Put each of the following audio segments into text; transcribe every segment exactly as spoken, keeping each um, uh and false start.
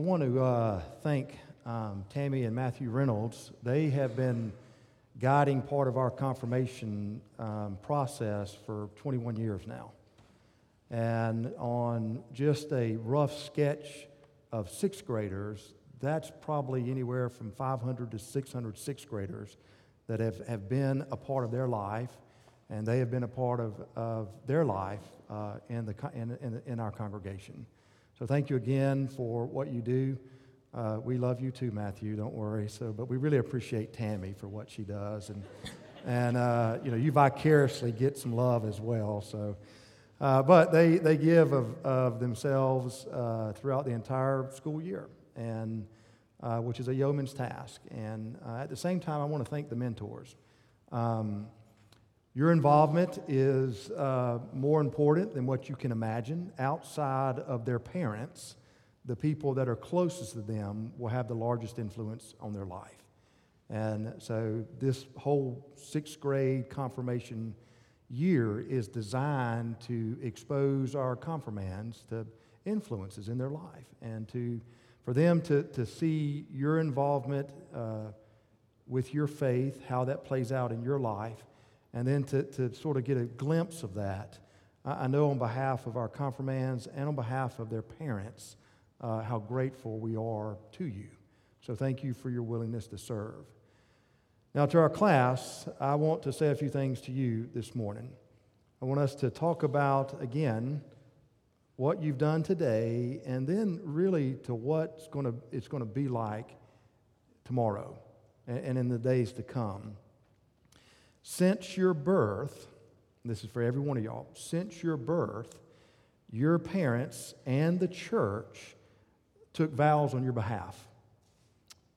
I want to uh, thank um, Tammy and Matthew Reynolds. They have been guiding part of our confirmation um, process for twenty-one years now. And on just a rough sketch of sixth graders, that's probably anywhere from five hundred to six hundred sixth graders that have, have been a part of their life, and they have been a part of, of their life uh, in, the, in, in, in our congregation. So thank you again for what you do. Uh, we love you too, Matthew, don't worry. So, but we really appreciate Tammy for what she does. And, and uh, you know, you vicariously get some love as well. So, uh, but they, they give of, of themselves uh, throughout the entire school year, and uh, which is a yeoman's task. And uh, at the same time, I want to thank the mentors. Um, your involvement is uh, more important than what you can imagine. Outside of their parents, the people that are closest to them will have the largest influence on their life. And so this whole sixth grade confirmation year is designed to expose our confirmands to influences in their life, and to for them to, to see your involvement uh, with your faith, how that plays out in your life, and then to, to sort of get a glimpse of that. I, I know on behalf of our confirmands and on behalf of their parents, uh, how grateful we are to you. So thank you for your willingness to serve. Now to our class, I want to say a few things to you this morning. I want us to talk about, again, what you've done today, and then really to what's going to it's going to be like tomorrow and, and in the days to come. Since your birth, this is for every one of y'all, since your birth, your parents and the church took vows on your behalf.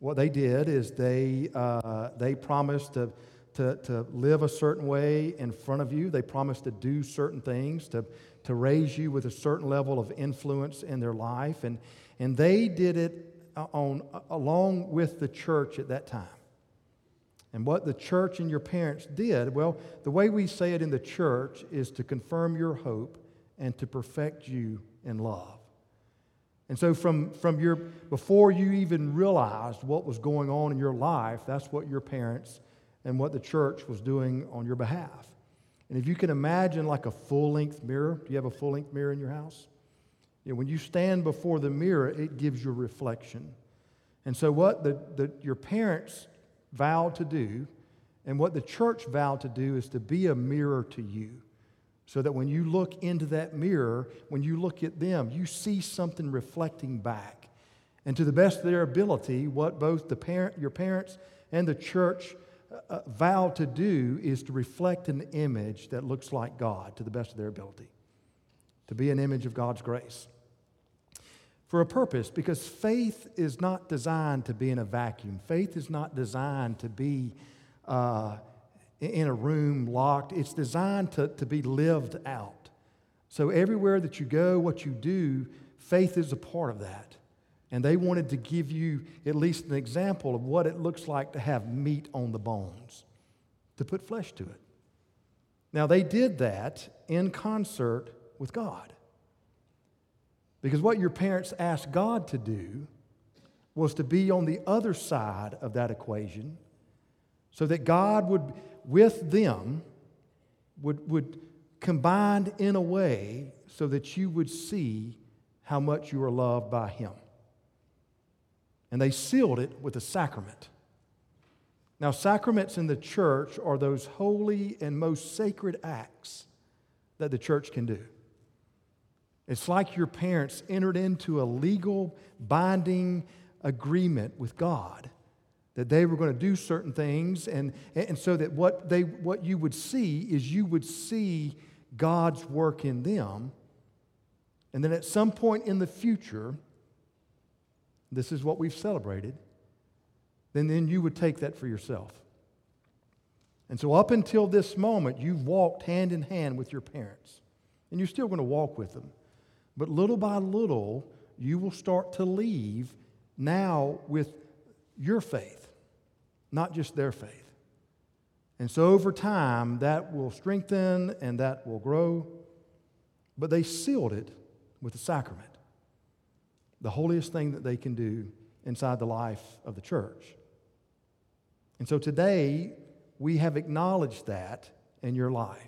What they did is they uh, they promised to, to, to live a certain way in front of you. They promised to do certain things, to to raise you with a certain level of influence in their life, and and they did it on along with the church at that time. And what the church and your parents did, well, the way we say it in the church is to confirm your hope and to perfect you in love. And so from from your before you even realized what was going on in your life, that's what your parents and what the church was doing on your behalf. And if you can imagine like a full-length mirror, do you have a full-length mirror in your house? You know, when you stand before the mirror, it gives you a reflection. And so what the, the your parents vowed to do and what the church vowed to do is to be a mirror to you, so that when you look into that mirror, when you look at them, you see something reflecting back. And to the best of their ability, what both the parent, your parents and the church Uh, vow to do is to reflect an image that looks like God to the best of their ability, to be an image of God's grace for a purpose, because faith is not designed to be in a vacuum. Faith is not designed to be uh, in a room locked. It's designed to, to be lived out. So everywhere that you go, what you do, faith is a part of that. And they wanted to give you at least an example of what it looks like to have meat on the bones, to put flesh to it. Now, they did that in concert with God, because what your parents asked God to do was to be on the other side of that equation, so that God would, with them, would, would combine in a way so that you would see how much you are loved by Him. And they sealed it with a sacrament. Now, sacraments in the church are those holy and most sacred acts that the church can do. It's like your parents entered into a legal binding agreement with God that they were going to do certain things, and, and so that what they what you would see is you would see God's work in them. And then at some point in the future, this is what we've celebrated, then, then you would take that for yourself. And so up until this moment, you've walked hand in hand with your parents, and you're still going to walk with them. But little by little, you will start to leave now with your faith, not just their faith. And so over time, that will strengthen and that will grow. But they sealed it with the sacrament. the holiest thing that they can do inside the life of the church. And so today, we have acknowledged that in your life.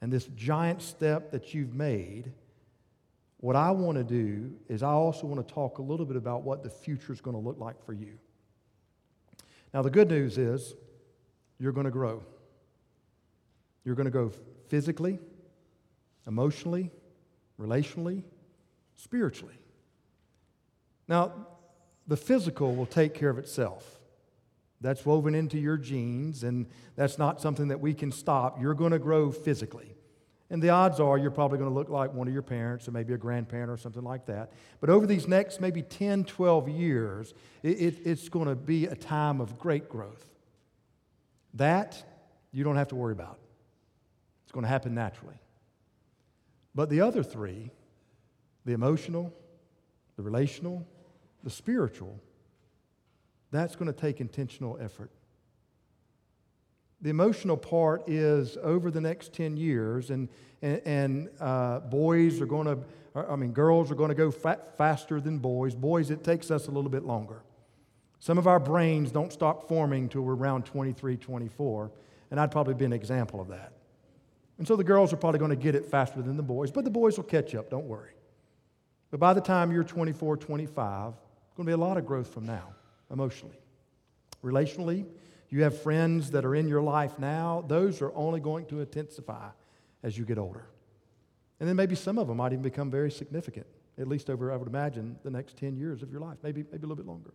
And this giant step that you've made, what I want to do is I also want to talk a little bit about what the future is going to look like for you. Now, the good news is you're going to grow. You're going to grow physically, emotionally, relationally, spiritually. Now, the physical will take care of itself. That's woven into your genes, and that's not something that we can stop. You're going to grow physically. And the odds are you're probably going to look like one of your parents or maybe a grandparent or something like that. But over these next maybe ten, twelve years, it, it, it's going to be a time of great growth. That you don't have to worry about. It's going to happen naturally. But the other three, the emotional, the relational, the spiritual, that's going to take intentional effort. The emotional part is over the next ten years, and and, and uh, boys are going to, I mean, girls are going to go fa- faster than boys. Boys, it takes us a little bit longer. Some of our brains don't stop forming till we're around twenty-three, twenty-four, and I'd probably be an example of that. And so the girls are probably going to get it faster than the boys, but the boys will catch up, don't worry. But by the time you're twenty-four, twenty-five, it's going to be a lot of growth from now, emotionally. Relationally, you have friends that are in your life now. Those are only going to intensify as you get older. And then maybe some of them might even become very significant, at least over, I would imagine, the next ten years of your life, maybe, maybe a little bit longer.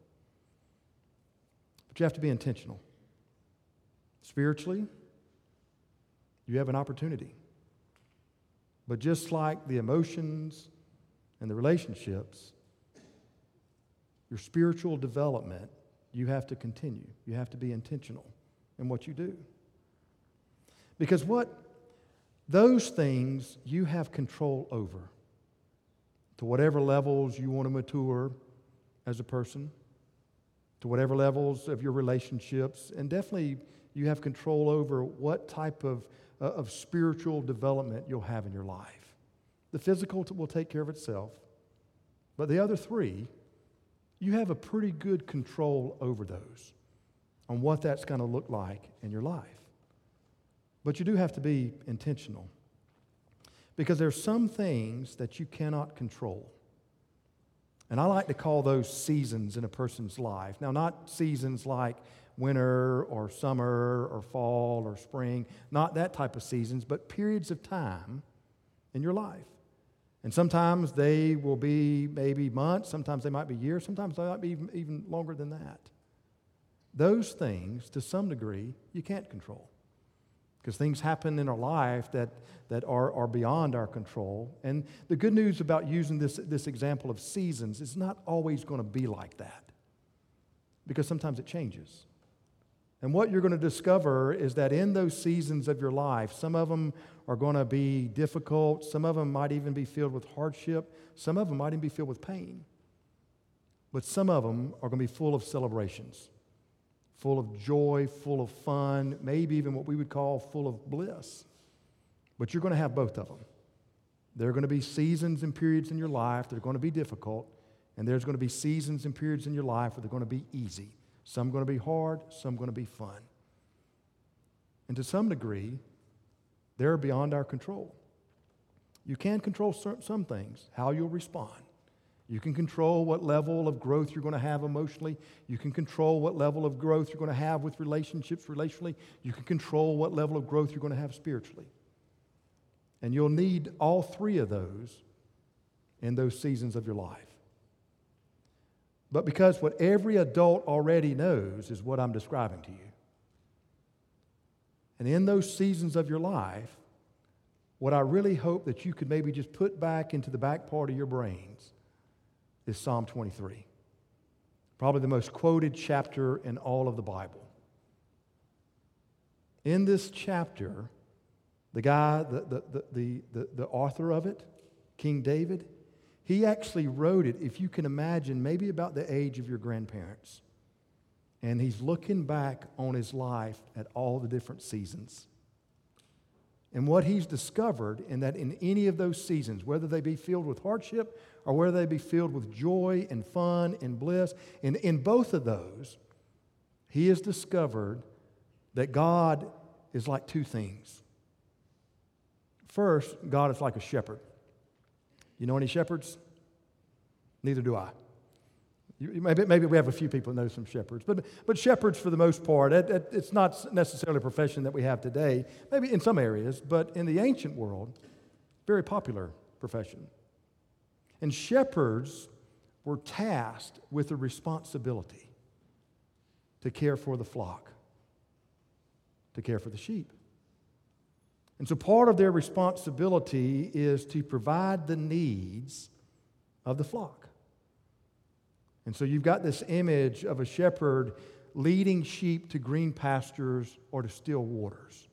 But you have to be intentional. Spiritually, you have an opportunity. But just like the emotions and the relationships, your spiritual development, you have to continue. You have to be intentional in what you do. Because what those things you have control over to whatever levels you want to mature as a person, to whatever levels of your relationships, and definitely you have control over what type of, uh, of spiritual development you'll have in your life. The physical will take care of itself, but the other three, you have a pretty good control over those, on what that's going to look like in your life. But you do have to be intentional, because there's some things that you cannot control. And I like to call those seasons in a person's life. Now, not seasons like winter or summer or fall or spring, not that type of seasons, but periods of time in your life. And sometimes they will be maybe months, sometimes they might be years, sometimes they might be even, even longer than that. Those things, to some degree, you can't control. Because things happen in our life that, that are, are beyond our control. And the good news about using this, this example of seasons, it's not always going to be like that. Because sometimes it changes. And what you're going to discover is that in those seasons of your life, some of them are going to be difficult. Some of them might even be filled with hardship. Some of them might even be filled with pain. But some of them are going to be full of celebrations, full of joy, full of fun, maybe even what we would call full of bliss. But you're going to have both of them. There are going to be seasons and periods in your life that are going to be difficult, and there's going to be seasons and periods in your life where they're going to be easy. Some going to be hard, some going to be fun. And to some degree, they're beyond our control. You can control some things, how you'll respond. You can control what level of growth you're going to have emotionally. You can control what level of growth you're going to have with relationships relationally. You can control what level of growth you're going to have spiritually. And you'll need all three of those in those seasons of your life. But because what every adult already knows is what I'm describing to you. And in those seasons of your life, what I really hope that you could maybe just put back into the back part of your brains is Psalm twenty-three. Probably the most quoted chapter in all of the Bible. In this chapter, the guy, the, the, the, the, the, the author of it, King David, he actually wrote it, if you can imagine, maybe about the age of your grandparents. And he's looking back on his life at all the different seasons. And what he's discovered in that in any of those seasons, whether they be filled with hardship or whether they be filled with joy and fun and bliss, and in both of those, he has discovered that God is like two things. First, God is like a shepherd. You know any shepherds? Neither do I. You, maybe, maybe we have a few people that know some shepherds. But but shepherds, for the most part, it, it, it's not necessarily a profession that we have today, maybe in some areas, but in the ancient world, very popular profession. And shepherds were tasked with the responsibility to care for the flock, to care for the sheep. And so part of their responsibility is to provide the needs of the flock. And so you've got this image of a shepherd leading sheep to green pastures or to still waters.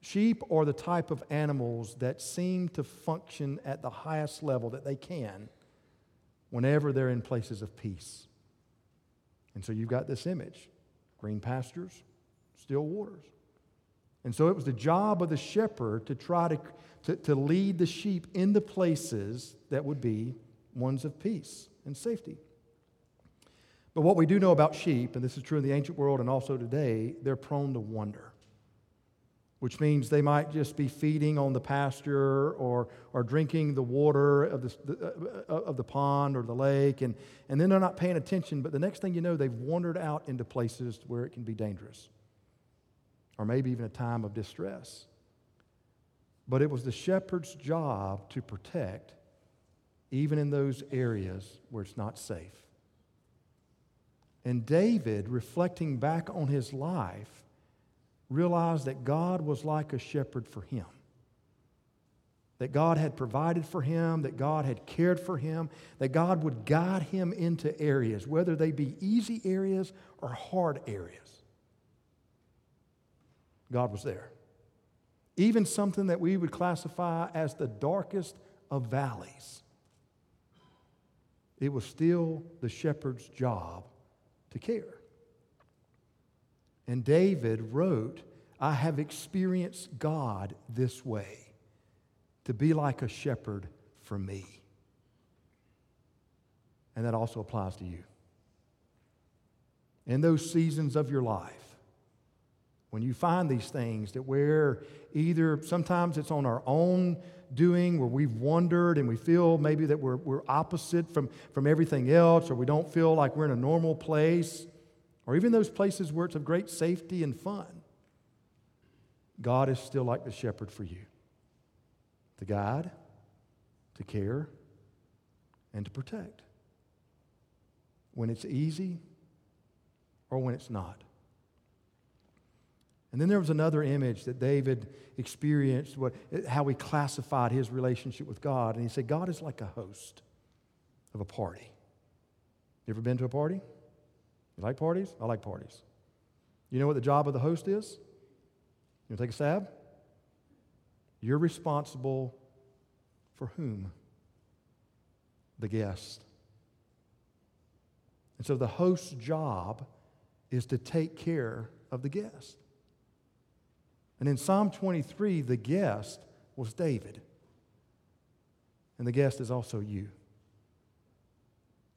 Sheep are the type of animals that seem to function at the highest level that they can whenever they're in places of peace. And so you've got this image, green pastures, still waters. And so it was the job of the shepherd to try to, to, to lead the sheep into places that would be ones of peace and safety. But what we do know about sheep, and this is true in the ancient world and also today, they're prone to wander, which means they might just be feeding on the pasture or, or drinking the water of the, of the pond or the lake, and, and then they're not paying attention, but the next thing you know, they've wandered out into places where it can be dangerous, or maybe even a time of distress. But it was the shepherd's job to protect even in those areas where it's not safe. And David, reflecting back on his life, realized that God was like a shepherd for him, that God had provided for him, that God had cared for him, that God would guide him into areas, whether they be easy areas or hard areas. God was there. Even something that we would classify as the darkest of valleys, it was still the shepherd's job to care. And David wrote, I have experienced God this way, to be like a shepherd for me. And that also applies to you. In those seasons of your life, when you find these things that where either sometimes it's on our own doing where we've wandered and we feel maybe that we're, we're opposite from, from everything else, or we don't feel like we're in a normal place, or even those places where it's of great safety and fun, God is still like the shepherd for you, to guide, to care, and to protect when it's easy or when it's not. And then there was another image that David experienced, what, how he classified his relationship with God. And he said, God is like a host of a party. You ever been to a party? You like parties? I like parties. You know what the job of the host is? You want to take a stab? You're responsible for whom? The guest. And so the host's job is to take care of the guest. And in Psalm twenty-three, the guest was David. And the guest is also you.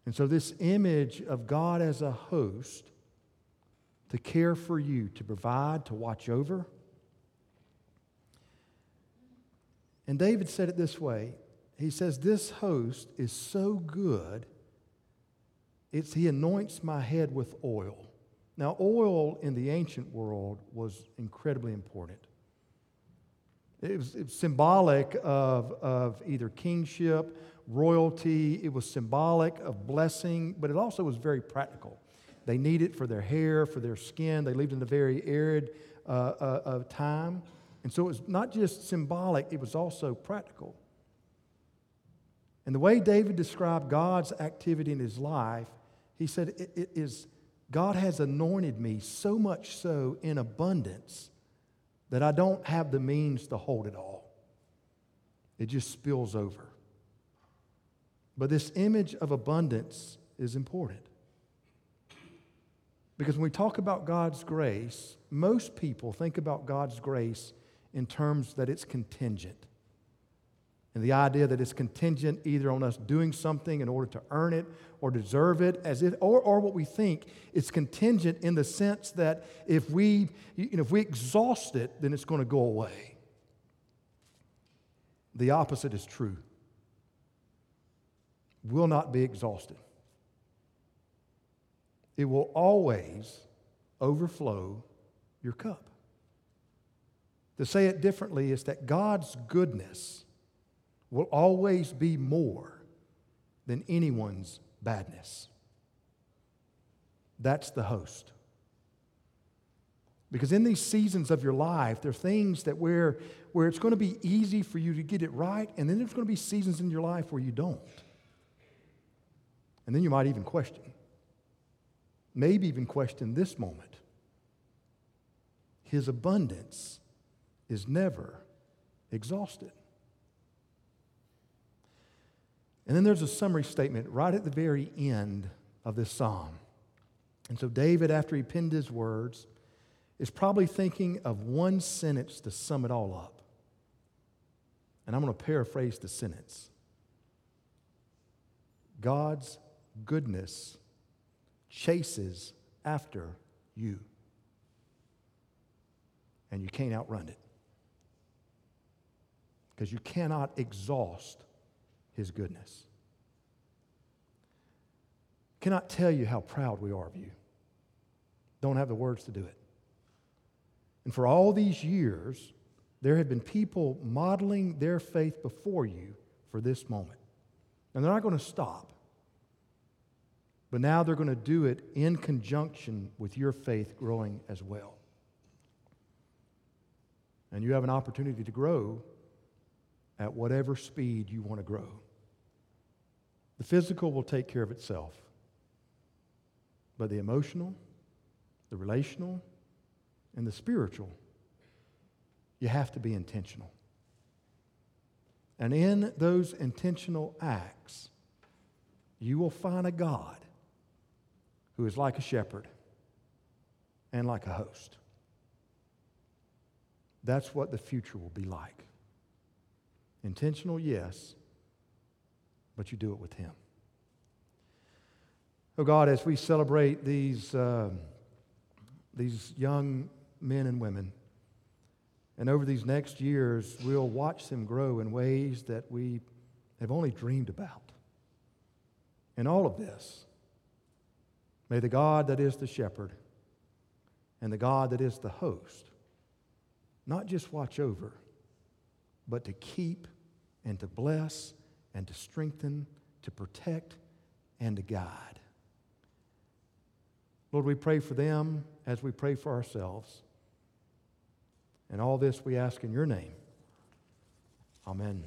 And so this image of God as a host to care for you, to provide, to watch over. And David said it this way. He says, this host is so good, it's he anoints my head with oil. Now, oil in the ancient world was incredibly important. It was, it was symbolic of, of either kingship, royalty. It was symbolic of blessing, but it also was very practical. They need it for their hair, for their skin. They lived in a very arid uh, uh, of time. And so it was not just symbolic, it was also practical. And the way David described God's activity in his life, he said it, it is God has anointed me so much so in abundance that I don't have the means to hold it all. It just spills over. But this image of abundance is important. Because when we talk about God's grace, most people think about God's grace in terms that it's contingent. And the idea that it's contingent either on us doing something in order to earn it or deserve it, as if, or, or what we think, it's contingent in the sense that if we, you know, if we exhaust it, then it's going to go away. The opposite is true. Will not be exhausted. It will always overflow your cup. To say it differently is that God's goodness will always be more than anyone's badness. That's the host. Because in these seasons of your life, there are things that where, where it's going to be easy for you to get it right, and then there's going to be seasons in your life where you don't. And then you might even question, maybe even question this moment. His abundance is never exhausted. And then there's a summary statement right at the very end of this psalm. And so David, after he penned his words, is probably thinking of one sentence to sum it all up. And I'm going to paraphrase the sentence. God's goodness chases after you. And you can't outrun it. Because you cannot exhaust His goodness. Cannot tell you how proud we are of you. Don't have the words to do it. And for all these years, there have been people modeling their faith before you for this moment. And they're not going to stop. But now they're going to do it in conjunction with your faith growing as well. And you have an opportunity to grow at whatever speed you want to grow. The physical will take care of itself, but the emotional, the relational, and the spiritual, you have to be intentional. And in those intentional acts, you will find a God who is like a shepherd and like a host. That's what the future will be like. Intentional, yes, but you do it with Him. Oh God, as we celebrate these, uh, these young men and women, and over these next years, we'll watch them grow in ways that we have only dreamed about. In all of this, may the God that is the shepherd and the God that is the host not just watch over, but to keep and to bless and to strengthen, to protect and to guide. Lord, we pray for them as we pray for ourselves. And all this we ask in your name. Amen.